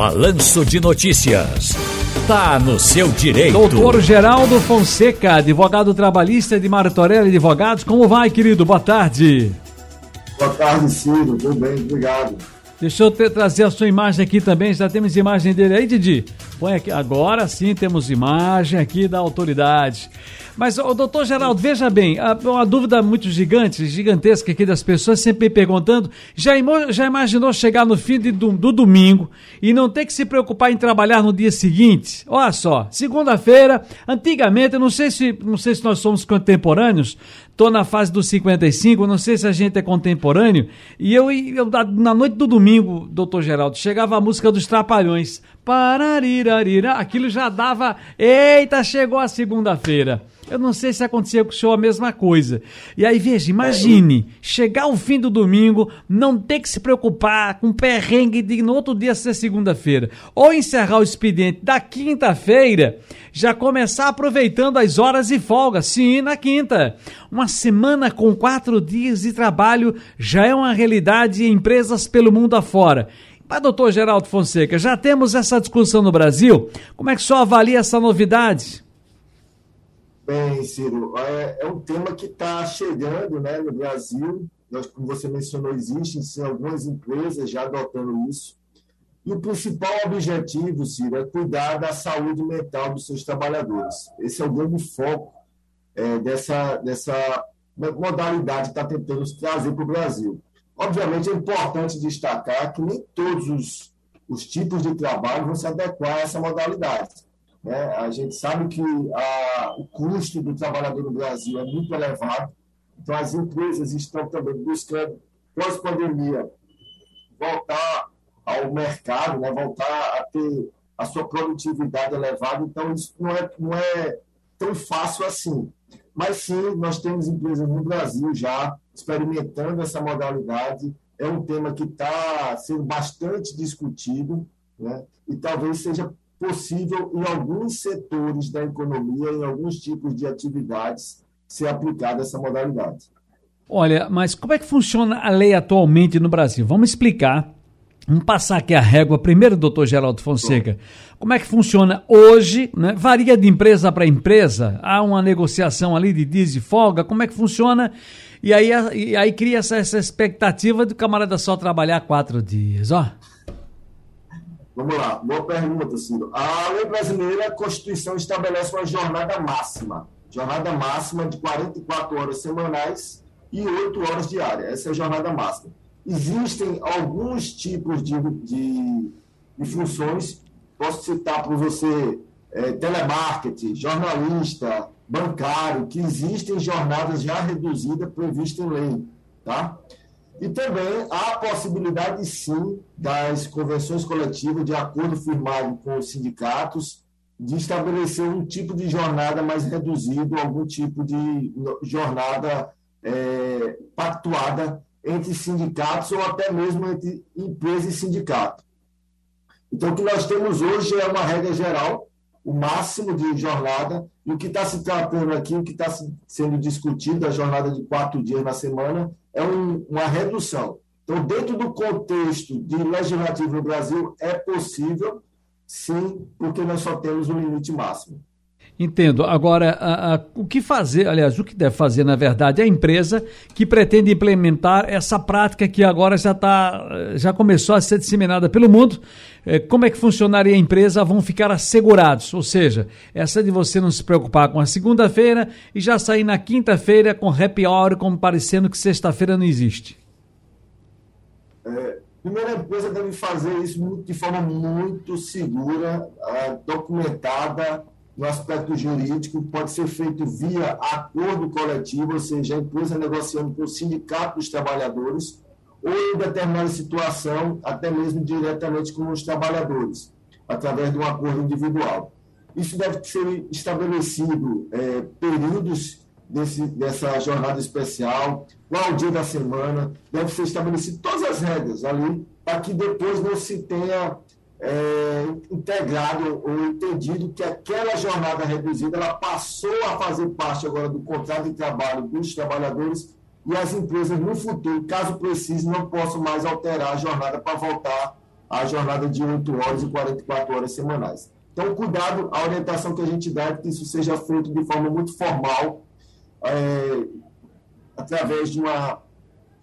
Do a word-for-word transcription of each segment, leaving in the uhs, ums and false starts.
Balanço de notícias. Tá no seu direito. Doutor Geraldo Fonseca, advogado trabalhista de Martorelli Advogados. Como vai, querido? Boa tarde. Boa tarde, Ciro. Tudo bem? Obrigado. Deixa eu te, trazer a sua imagem aqui também. Já temos imagem dele aí, Didi? Põe aqui. Agora sim temos imagem aqui da autoridade. Mas, o doutor Geraldo, veja bem, a, uma dúvida muito gigante, gigantesca aqui das pessoas, sempre me perguntando, já, imo, já imaginou chegar no fim de, do, do domingo e não ter que se preocupar em trabalhar no dia seguinte? Olha só, segunda-feira, antigamente, eu não sei se, não sei se nós somos contemporâneos, estou na fase dos cinquenta e cinco, não sei se a gente é contemporâneo, e eu, eu na noite do domingo, Domingo, doutor Geraldo, chegava a música dos Trapalhões. Pararirirarira, aquilo já dava. Eita, chegou a segunda-feira. Eu não sei se acontecia com o senhor a mesma coisa. E aí, veja, imagine, chegar ao fim do domingo, não ter que se preocupar com perrengue de no outro dia ser segunda-feira. Ou encerrar o expediente da quinta-feira, já começar aproveitando as horas de folga. Sim, na quinta. Uma semana com quatro dias de trabalho já é uma realidade em empresas pelo mundo afora. Mas, doutor Geraldo Fonseca, já temos essa discussão no Brasil? Como é que o senhor avalia essa novidade? Bem, Ciro, é, é um tema que está chegando, né, no Brasil. Nós, como você mencionou, existem sim, algumas empresas já adotando isso. E o principal objetivo, Ciro, é cuidar da saúde mental dos seus trabalhadores. Esse é o grande foco é, dessa, dessa modalidade que está tentando se trazer para o Brasil. Obviamente, é importante destacar que nem todos os, os tipos de trabalho vão se adequar a essa modalidade. Né? A gente sabe que a, o custo do trabalhador no Brasil é muito elevado, então as empresas estão também buscando, pós-pandemia, voltar ao mercado, né? Voltar a ter a sua produtividade elevada, então isso não é, não é tão fácil assim. Mas sim, nós temos empresas no Brasil já experimentando essa modalidade, é um tema que está sendo bastante discutido, né? E talvez seja possível em alguns setores da economia, em alguns tipos de atividades, ser aplicada essa modalidade. Olha, mas como é que funciona a lei atualmente no Brasil? Vamos explicar, vamos passar aqui a régua primeiro, doutor Geraldo Fonseca. Como é que funciona hoje, né? Varia de empresa para empresa? Há uma negociação ali de dias de folga? Como é que funciona? E aí, e aí cria essa, essa expectativa do camarada só trabalhar quatro dias, ó. Vamos lá, boa pergunta, Ciro. A lei brasileira, a Constituição estabelece uma jornada máxima, jornada máxima de quarenta e quatro horas semanais e oito horas diárias, essa é a jornada máxima. Existem alguns tipos de, de, de funções, posso citar para você, é, telemarketing, jornalista, bancário, que existem jornadas já reduzidas previstas em lei, tá? E também há a possibilidade, sim, das convenções coletivas, de acordo firmado com os sindicatos, de estabelecer um tipo de jornada mais reduzido, algum tipo de jornada é, pactuada entre sindicatos ou até mesmo entre empresa e sindicato. Então, o que nós temos hoje é uma regra geral, o máximo de jornada, e o que está se tratando aqui, o que está sendo discutido, a jornada de quatro dias na semana, é um, uma redução. Então, dentro do contexto de legislativo no Brasil, é possível, sim, porque nós só temos um limite máximo. Entendo. Agora, a, a, o que fazer, aliás, o que deve fazer, na verdade, é a empresa que pretende implementar essa prática que agora já, tá, já começou a ser disseminada pelo mundo. É, como é que funcionaria a empresa? Vão ficar assegurados, ou seja, essa de você não se preocupar com a segunda-feira e já sair na quinta-feira com happy hour, como parecendo que sexta-feira não existe. É, primeira empresa deve fazer isso de forma muito segura, documentada, no aspecto jurídico, pode ser feito via acordo coletivo, ou seja, a empresa negociando com o sindicato dos trabalhadores, ou em determinada situação, até mesmo diretamente com os trabalhadores, através de um acordo individual. Isso deve ser estabelecido é, períodos desse, dessa jornada especial, qual o dia da semana, deve ser estabelecido todas as regras ali, para que depois não se tenha... É, integrado ou entendido que aquela jornada reduzida ela passou a fazer parte agora do contrato de trabalho dos trabalhadores e as empresas no futuro, caso precise, não possam mais alterar a jornada para voltar a jornada de oito horas e quarenta e quatro horas semanais. Então, cuidado, a orientação que a gente dá é que isso seja feito de forma muito formal, é, através de uma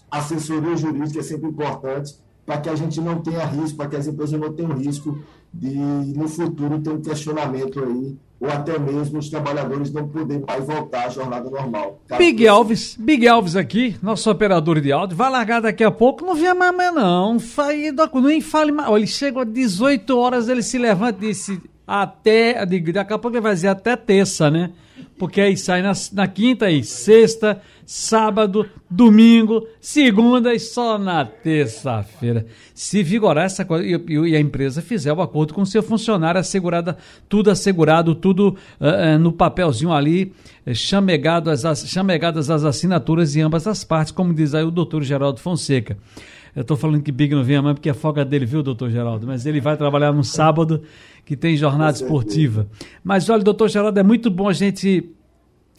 assessoria jurídica, é sempre importante, para que a gente não tenha risco, para que as empresas não tenham risco de, no futuro, ter um questionamento aí, ou até mesmo os trabalhadores não poderem mais voltar à jornada normal. Cara, Big que... Alves, Big Alves aqui, nosso operador de áudio, vai largar daqui a pouco, não via mais não, nem fale mais. Ele chega às dezoito horas, ele se levanta e disse, até, daqui a pouco ele vai dizer até terça, né? Porque aí sai na, na quinta e sexta, sábado, domingo, segunda e só na terça-feira. Se vigorar essa coisa e, e a empresa fizer o acordo com o seu funcionário, assegurada, tudo assegurado, tudo uh, no papelzinho ali, chamegado as, as, chamegadas as assinaturas de ambas as partes, como diz aí o doutor Geraldo Fonseca. Eu estou falando que Big não vem amanhã porque é folga dele, viu, doutor Geraldo? Mas ele vai trabalhar no sábado, que tem jornada esportiva. Mas, olha, doutor Geraldo, é muito bom a gente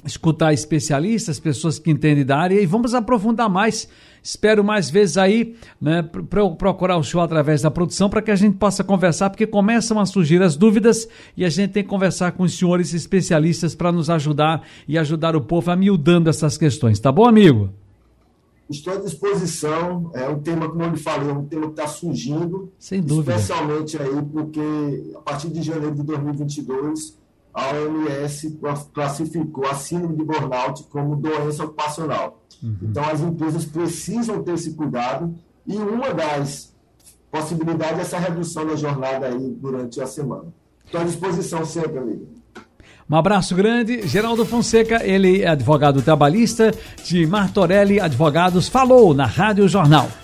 escutar especialistas, pessoas que entendem da área, e vamos aprofundar mais. Espero mais vezes aí, né, para eu procurar o show através da produção, para que a gente possa conversar, porque começam a surgir as dúvidas e a gente tem que conversar com os senhores especialistas para nos ajudar e ajudar o povo amiudando essas questões. Tá bom, amigo? Estou à disposição, é um tema, como eu lhe falei, é um tema que está surgindo, sem dúvida, especialmente aí porque a partir de janeiro de dois mil e vinte e dois, a O M S classificou a síndrome de burnout como doença ocupacional. Uhum. Então, as empresas precisam ter esse cuidado e uma das possibilidades é essa redução da jornada aí durante a semana. Estou à disposição sempre, amigo. Um abraço grande, Geraldo Fonseca, ele é advogado trabalhista de Martorelli Advogados, falou na Rádio Jornal.